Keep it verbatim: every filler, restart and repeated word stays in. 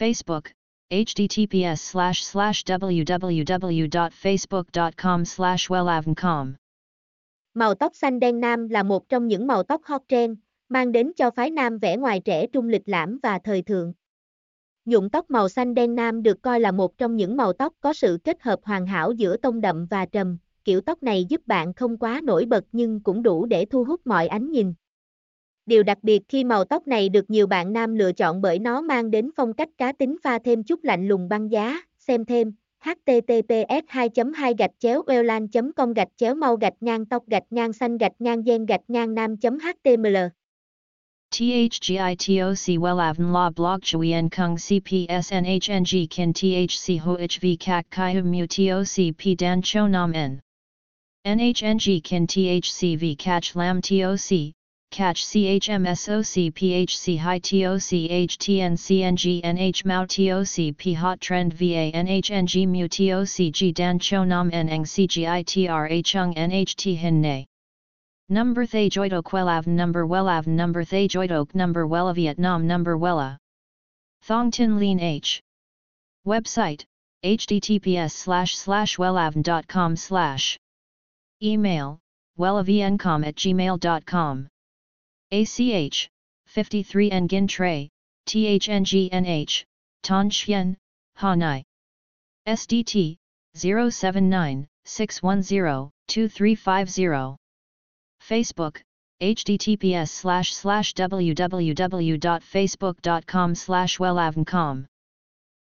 Facebook, https slash slash www.facebook.com slash wellavncom Màu tóc xanh đen nam là một trong những màu tóc hot trend, mang đến cho phái nam vẻ ngoài trẻ trung lịch lãm và thời thượng. Nhuộm tóc màu xanh đen nam được coi là một trong những màu tóc có sự kết hợp hoàn hảo giữa tông đậm và trầm, kiểu tóc này giúp bạn không quá nổi bật nhưng cũng đủ để thu hút mọi ánh nhìn. Điều đặc biệt khi màu tóc này được nhiều bạn nam lựa chọn bởi nó mang đến phong cách cá tính pha thêm chút lạnh lùng băng giá. Xem thêm h t t p s hai chấm hai gạch chéo wellan chấm com gạch chéo màu gạch ngang tóc gạch ngang xanh gạch ngang gen gạch ngang nam chấm h t m l T H G I T O C Wellavn La Blog Chui En Kung C P S N H N G Kin T H C Ho H V Kak Kai Hum Mu T O C P Dan Cho Nam En N H N G Kin T H C V Catch Lam T O C Catch C H M S O C P H C High T O C H T N C N G N H Mao T O C P Hot Trend V A N H N G Mu T O C G Dan Cho Nam En Eng C G I T R A Chung N H T Hin Nay Number Thay Joidok Wellavn Number Wellavn Number Thay Joidok Number Wella Vietnam Number Wella Thong Tin Lean H Website https slash slash wellavn.com slash Email wellavncom at gmail.com A C H, fifty-three Nguyen Tray, THNGNH, Tan Chien, Ha Nai. S D T, zero seven nine six one zero two three five zero. Facebook, https slash slash www.facebook.com slash wellavncom